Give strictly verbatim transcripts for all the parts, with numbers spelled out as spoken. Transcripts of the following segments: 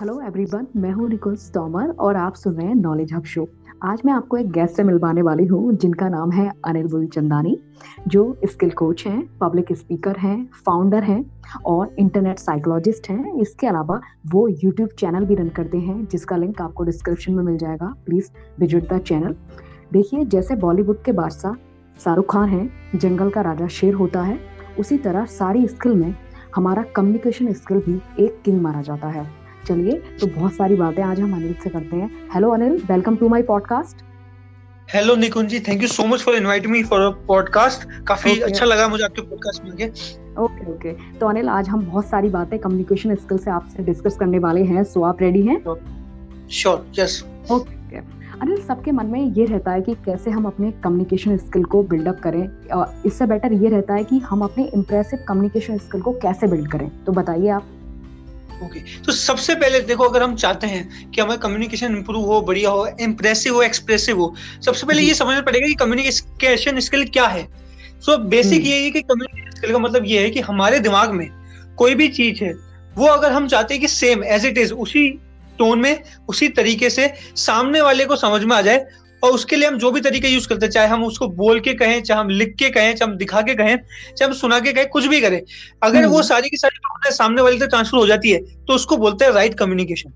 Hello everyone, मैं हूँ निकुल्स तोमर और आप सुन रहे हैं नॉलेज हब शो। आज मैं आपको एक गेस्ट से मिलवाने वाली हूँ जिनका नाम है अनिल बुल चंदानी, जो स्किल कोच हैं, पब्लिक स्पीकर हैं, फाउंडर हैं और इंटरनेट साइकोलॉजिस्ट हैं। इसके अलावा वो यूट्यूब चैनल भी रन करते हैं जिसका लिंक आपको डिस्क्रिप्शन में मिल जाएगा। Please visit the channel. देखिए, जैसे बॉलीवुड के बादशाह शाहरुख खान हैं, जंगल का राजा शेर होता है, उसी तरह सारी स्किल में हमारा कम्युनिकेशन स्किल भी एक किंग माना जाता है। चलिए, तो बहुत सारी बातें आज हम अनिल से करते हैं। Hello Anil, welcome to my podcast. Hello Nikunj ji, thank you so much for inviting me for a podcast. काफी अच्छा लगा मुझे आपके पॉडकास्ट में आके। ओके ओके, तो अनिल आज हम बहुत सारी बातें कम्युनिकेशन स्किल से आपसे डिस्कस करने वाले हैं, सो आप रेडी हैं? Sure, yes. ओके अनिल, सबके मन में ये रहता है कि कैसे हम अपने कम्युनिकेशन स्किल को बिल्डअप करें। इससे बेटर ये रहता है कि हम अपने इंप्रेसिव कम्युनिकेशन स्किल को कैसे बिल्ड करें, तो बताइए आप। Okay okay. तो सबसे पहले देखो, अगर हम चाहते हैं कि हमारा कम्युनिकेशन इंप्रूव हो, बढ़िया हो, इंप्रेसिव हो, एक्सप्रेसिव हो, सबसे पहले ये समझना पड़ेगा कि कम्युनिकेशन स्किल क्या है। सो बेसिक ये है कि कम्युनिकेशन स्किल का मतलब ये है कि हमारे दिमाग में कोई भी चीज है, वो अगर हम चाहते हैं कि सेम एज इट इज, उसी टोन में, उसी तरीके से सामने वाले को समझ में आ जाए, और उसके लिए हम जो भी तरीके यूज करते हैं, चाहे हम उसको बोल के कहें, चाहे हम लिख के कहें, चाहे हम दिखा के कहें, चाहे हम सुना के कहें, कुछ भी करें, अगर वो सारी की सारी बातें सामने वाले तक ट्रांसफर हो जाती है तो उसको बोलते हैं राइट कम्युनिकेशन।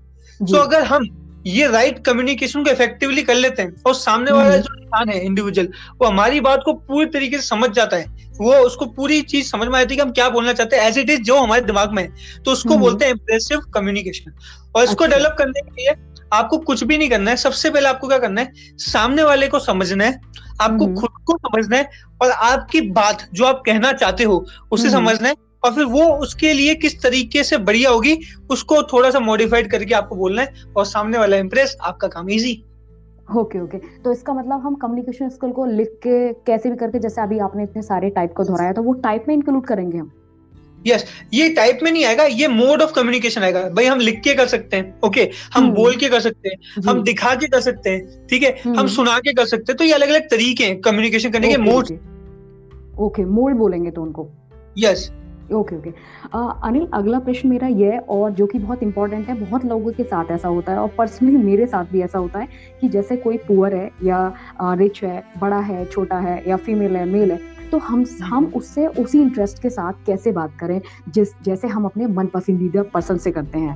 तो अगर हम ये राइट कम्युनिकेशन को इफेक्टिवली कर लेते हैं और सामने वाला जो इंसान है, इंडिविजुअल, वो हमारी बात को पूरी तरीके से समझ जाता है, वो उसको पूरी चीज समझ में आती है कि हम क्या बोलना चाहते हैं एज इट इज, जो हमारे दिमाग में है, तो उसको बोलते हैं इंप्रेसिव कम्युनिकेशन। और इसको डेवलप करने के लिए आपको कुछ भी नहीं करना है। सबसे पहले आपको क्या करना है, सामने वाले को समझना है, आपको खुद को समझना है, और आपकी बात जो आप कहना चाहते हो उसे समझना है, और फिर वो उसके लिए किस तरीके से बढ़िया होगी उसको थोड़ा सा मॉडिफाइड करके आपको बोलना है, और सामने वाला इंप्रेस, आपका काम इजी। ओके ओके, तो इसका मतलब हम कम्युनिकेशन स्किल को लिख के कैसे भी करके, जैसे अभी आपने इतने सारे टाइप को दोहराया, तो वो टाइप में इंक्लूड करेंगे हम? यस yes, ये टाइप में नहीं आएगा, ये मोड ऑफ कम्युनिकेशन आएगा। भाई हम लिख के कर सकते हैं, ओके okay? हम बोल के कर सकते हैं, हम दिखा के कर सकते हैं, ठीक है, हम सुना के कर सकते हैं। तो ये अलग अलग तरीके हैं कम्युनिकेशन करने के, मोड। ओके, मोड बोलेंगे तो उनको। Yes, okay okay. अनिल, अगला प्रश्न मेरा ये है, और जो कि बहुत इंपॉर्टेंट है, बहुत लोगों के साथ ऐसा होता है और पर्सनली मेरे साथ भी ऐसा होता है कि जैसे कोई पुअर है या रिच है, बड़ा है, छोटा है, या फीमेल है, मेल है, तो हम हम उससे उसी इंटरेस्ट के साथ कैसे बात करें जिस जैसे हम अपने मन पसंदीदा पर्सन से करते हैं?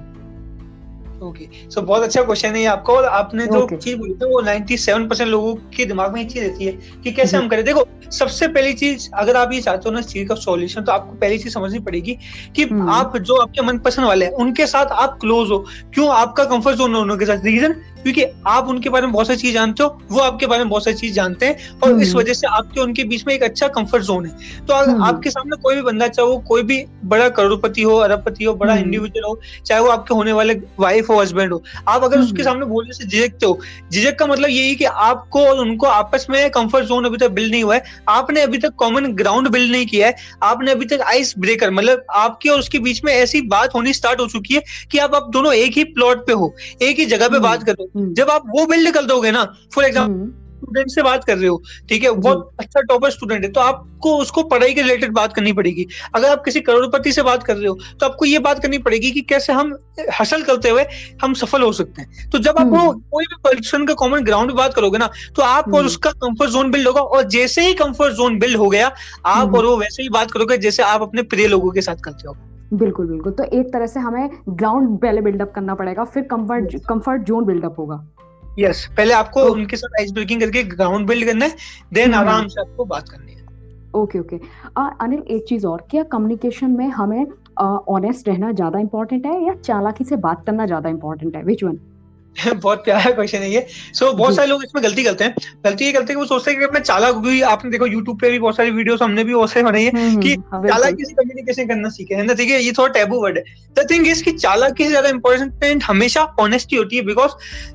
Okay okay. सो so, बहुत अच्छा क्वेश्चन है ये आपका, और आपने जो okay. चीज बोली थी वो सत्तानवे परसेंट लोगों के दिमाग में ये चीज रहती है कि कैसे हम करें। देखो, सबसे पहली चीज, अगर आप ये चाहते हो ना इस चीज का सॉल्यूशन, तो आपको पहली चीज समझनी पड़ेगी कि आप जो आपके मनपसंद वाले हैं उनके साथ आप क्लोज हो। क्यों? आपका कंफर्ट जोन उनके साथ। रीजन क्योंकि आप उनके बारे में बहुत सारी चीज जानते हो, वो आपके बारे में बहुत सारी चीज जानते हैं, और इस वजह से आपके उनके बीच में एक अच्छा कंफर्ट जोन है। तो अगर आपके सामने कोई भी बंदा, चाहे वो कोई भी बड़ा करोड़पति हो, अरबपति हो, बड़ा इंडिविजुअल हो, चाहे वो आपके होने वाले वाइफ हो, हस्बैंड हो, आप अगर उसके सामने बोलने से झिझकते हो, झिझक का मतलब यही कि आपको और उनको आपस में कंफर्ट जोन अभी तक बिल्ड नहीं हुआ है, आपने अभी तक कॉमन ग्राउंड बिल्ड नहीं किया है, आपने अभी तक आइस ब्रेकर, मतलब आपके और उसके बीच में ऐसी बात होनी स्टार्ट हो चुकी है कि आप आप दोनों एक ही प्लॉट पे हो, एक ही जगह पे बात कर रहे हो। जब आप वो बिल्ड कर दोगे ना, फॉर एग्जाम्पल स्टूडेंट से बात कर रहे हो, ठीक है, बहुत अच्छा टॉपर स्टूडेंट है, तो आपको उसको पढ़ाई के रिलेटेड बात करनी पड़ेगी। अगर आप किसी करोड़पति से बात कर रहे हो तो आपको ये बात करनी पड़ेगी कि कैसे हम हसल करते हुए हम सफल हो सकते हैं। तो जब आप वो कोई भी पर्सन का कॉमन ग्राउंड पे बात करोगे ना, तो आप और उसका कंफर्ट जोन बिल्ड होगा, और जैसे ही कंफर्ट जोन बिल्ड हो गया, आप और वो वैसे ही बात करोगे जैसे आप अपने प्रिय लोगों के साथ करते हो। बिल्कुल बिल्कुल, तो एक तरह से हमें ग्राउंड पहले बिल्डअप करना पड़ेगा, फिर कंफर्ट कंफर्ट जोन बिल्डअप होगा। यस yes, पहले आपको okay. उनके साथ आइस ब्रेकिंग करके ग्राउंड बिल्ड करना है, देन आराम से आपको बात करनी है। ओके ओके अनिल, एक चीज और, क्या कम्युनिकेशन में हमें ऑनेस्ट रहना ज्यादा इम्पोर्टेंट है या चालाकी से बात करना ज्यादा इम्पोर्टेंट है, व्हिच वन? बहुत प्यारा क्वेश्चन है ये। सो so, बहुत सारे लोग इसमें गलती करते हैं गलती ये करते हैं कि वो सोचते हैं कि मैं चालाक भी, आपने देखो यूट्यूब पे भी बहुत सारी वीडियोस हमने भी बहुत बनाई है कि चालाकी से कम्युनिकेशन करना सीखे, है ना, ठीक है, ये थोड़ा टैबू वर्ड है। द थिंग इज कि चालाकी से ज्यादा इंपॉर्टेंट हमेशा ऑनेस्टी होती है, बिकॉज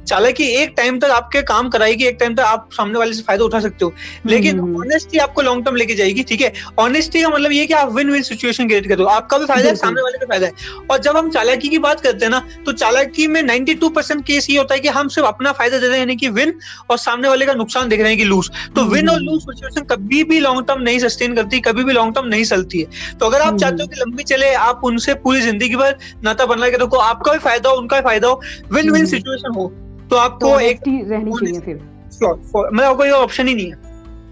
चालाकी एक टाइम तक आपके काम कराएगी, एक टाइम तक आप सामने वाले से फायदा उठा सकते हो, लेकिन ऑनेस्टी आपको लॉन्ग टर्म लेके जाएगी। ठीक है, ऑनेस्टी का मतलब ये कि आप विन विन सिचुएशन क्रिएट कर, आपका भी फायदा है, सामने वाले का फायदा है। और जब हम चालाकी की बात करते हैं ना, तो चालाकी में ninety two percent case case ये होता है कि हम सिर्फ अपना फायदा दे रहे हैं यानी कि विन, और सामने वाले का नुकसान देख रहे हैं कि लूज। तो विन और लूज सिचुएशन कभी भी लॉन्ग टर्म नहीं सस्टेन करती, कभी भी लॉन्ग टर्म नहीं चलती है। तो अगर आप चाहते हो कि लंबी चले, आप उनसे पूरी जिंदगी भर नाता बना के रखो, आपका भी फायदा हो उनका भी फायदा हो, विन विन सिचुएशन हो, तो आपको एक मतलब कोई ऑप्शन ही नहीं है।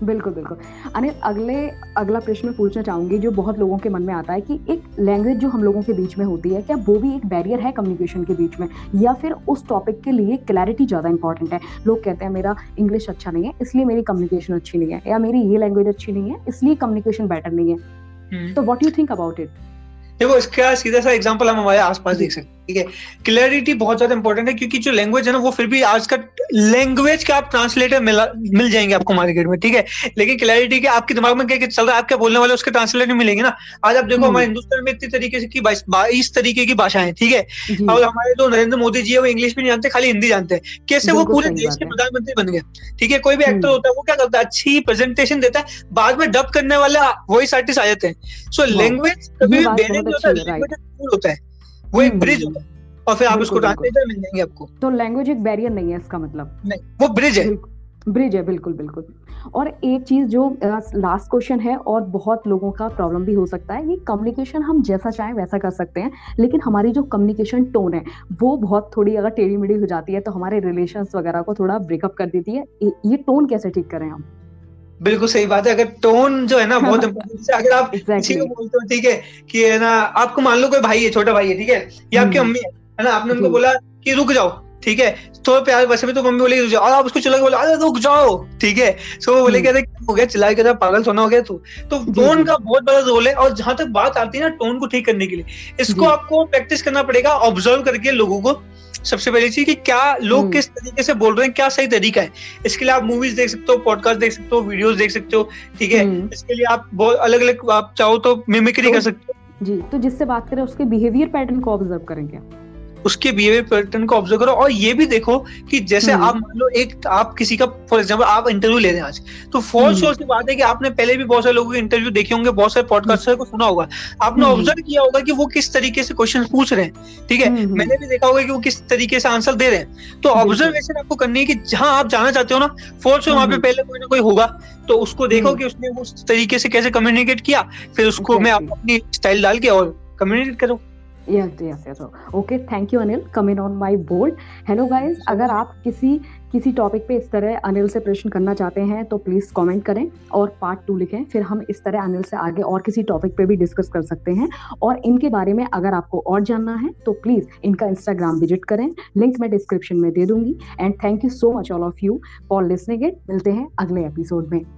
बिल्कुल बिल्कुल अनिल, अगले अगला प्रश्न पूछना चाहूंगी जो बहुत लोगों के मन में आता है कि एक लैंग्वेज जो हम लोगों के बीच में होती है, क्या वो भी एक बैरियर है कम्युनिकेशन के बीच में, या फिर उस टॉपिक के लिए क्लैरिटी ज़्यादा इंपॉर्टेंट है? लोग कहते हैं मेरा इंग्लिश अच्छा नहीं है इसलिए मेरी कम्युनिकेशन अच्छी नहीं है, या मेरी ये लैंग्वेज अच्छी नहीं है इसलिए कम्युनिकेशन बेटर नहीं है। तो what you think about it? देखो, इसका सीधा सा एग्जांपल हम हमारे आसपास देख सकते हैं। ठीक है, क्लैरिटी बहुत ज्यादा इंपॉर्टेंट है क्योंकि जो लैंग्वेज है ना वो फिर भी आज का लैंग्वेज का आप ट्रांसलेटर मिल जाएंगे आपको मार्केट में। ठीक है, लेकिन क्लैरिटी के आपके दिमाग में क्या चल रहा है, आप क्या बोलने वाले उसके ट्रांसलेटर मिलेंगे ना। आज आप देखो हमारे हिंदुस्तान में इतनी तरीके से बाईस तरीके की भाषाएं, ठीक है, और हमारे जो नरेंद्र मोदी जी है वो इंग्लिश भी नहीं जानते, खाली हिंदी जानते हैं। कैसे वो पूरे देश के प्रधानमंत्री बन गए। ठीक है, कोई भी एक्टर होता है वो क्या करता है, अच्छी प्रेजेंटेशन देता है, बाद में डब करने वाला वॉइस आर्टिस्ट आ जाते हैं। सो लैंग्वेज कभी भी बैलेंस होता है, वो एक ब्रिज होता है और फिर आप उसको ट्रांसलेटर मिल जाएंगे आपको। तो लैंग्वेज एक बैरियर नहीं है इसका मतलब, नहीं, वो ब्रिज है, ब्रिज है। बिल्कुल बिल्कुल। और एक चीज जो लास्ट क्वेश्चन है और बहुत लोगों का प्रॉब्लम भी हो सकता है, ये कम्युनिकेशन हम जैसा चाहें वैसा कर सकते हैं, लेकिन हमारी जो कम्युनिकेशन टोन है वो बहुत थोड़ी अगर टेढ़ी मेढ़ी हो जाती है तो हमारे रिलेशंस वगैरह को थोड़ा ब्रेकअप कर देती है। ये टोन कैसे ठीक करें हम? बिल्कुल सही बात है। अगर टोन जो है ना बहुत इंपॉर्टेंट है। अगर आप किसी को बोलते हो, ठीक है, कि है ना, आपको मान लो कोई भाई है, छोटा भाई है, ठीक है, या आपकी मम्मी है, है ना, आपने उनको बोला कि रुक जाओ, ठीक है, थोड़ा प्यार बस में, तो मम्मी बोले रुक जाओ, और आप उसको चिल्ला के बोले अरे रुक जाओ, ठीक है, सो वो बोले क्या हो गया, चिल्ला के पागल सोना हो गया तू। तो टोन का बहुत बड़ा रोल है। और जहां तक बात आती है ना टोन को ठीक करने के लिए, इसको आपको प्रैक्टिस करना पड़ेगा, ऑब्जर्व करके लोगों को। सबसे पहली चीज कि क्या लोग किस तरीके से बोल रहे हैं, क्या सही तरीका है। इसके लिए आप मूवीज देख सकते हो, पॉडकास्ट देख सकते हो, वीडियोस देख सकते हो, ठीक है। इसके लिए आप बहुत अलग अलग, आप चाहो तो मिमिक्री कर सकते हो जी। तो जिससे बात करें उसके बिहेवियर पैटर्न को ऑब्जर्व करेंगे, उसके बिहेवियर पैटर्न को ऑब्जर्व करो। और ये भी देखो कि जैसे आप मान लो एक आप किसी का फॉर एग्जांपल आप इंटरव्यू ले रहे हैं आज, तो फॉर श्योर की बात है कि आपने पहले भी बहुत सारे लोगों के इंटरव्यू देखे होंगे, बहुत सारे पॉडकास्टर को सुना होगा, आपने ऑब्जर्व किया होगा कि वो किस तरीके से क्वेश्चन पूछ रहे हैं, ठीक है, मैंने भी देखा होगा कि वो किस तरीके से आंसर दे रहे हैं। तो ऑब्जर्वेशन आपको करनी है कि जहां आप जाना चाहते हो ना, फॉर श्योर वहां पे पहले कोई ना कोई होगा, तो उसको देखो कि उसने उस तरीके से कैसे कम्युनिकेट किया, फिर उसको मैं अपनी स्टाइल डाल के और कम्युनिकेट करो। Yes yes yes okay, thank you Anil coming on my board. Hello guys, अगर आप किसी किसी टॉपिक पे इस तरह अनिल से प्रश्न करना चाहते हैं तो प्लीज़ कमेंट करें और पार्ट टू लिखें, फिर हम इस तरह अनिल से आगे और किसी टॉपिक पे भी डिस्कस कर सकते हैं। और इनके बारे में अगर आपको और जानना है तो प्लीज़ इनका इंस्टाग्राम विजिट करें, लिंक मैं डिस्क्रिप्शन में दे दूंगी। And thank you so much all of you for listening it. मिलते हैं अगले एपिसोड में।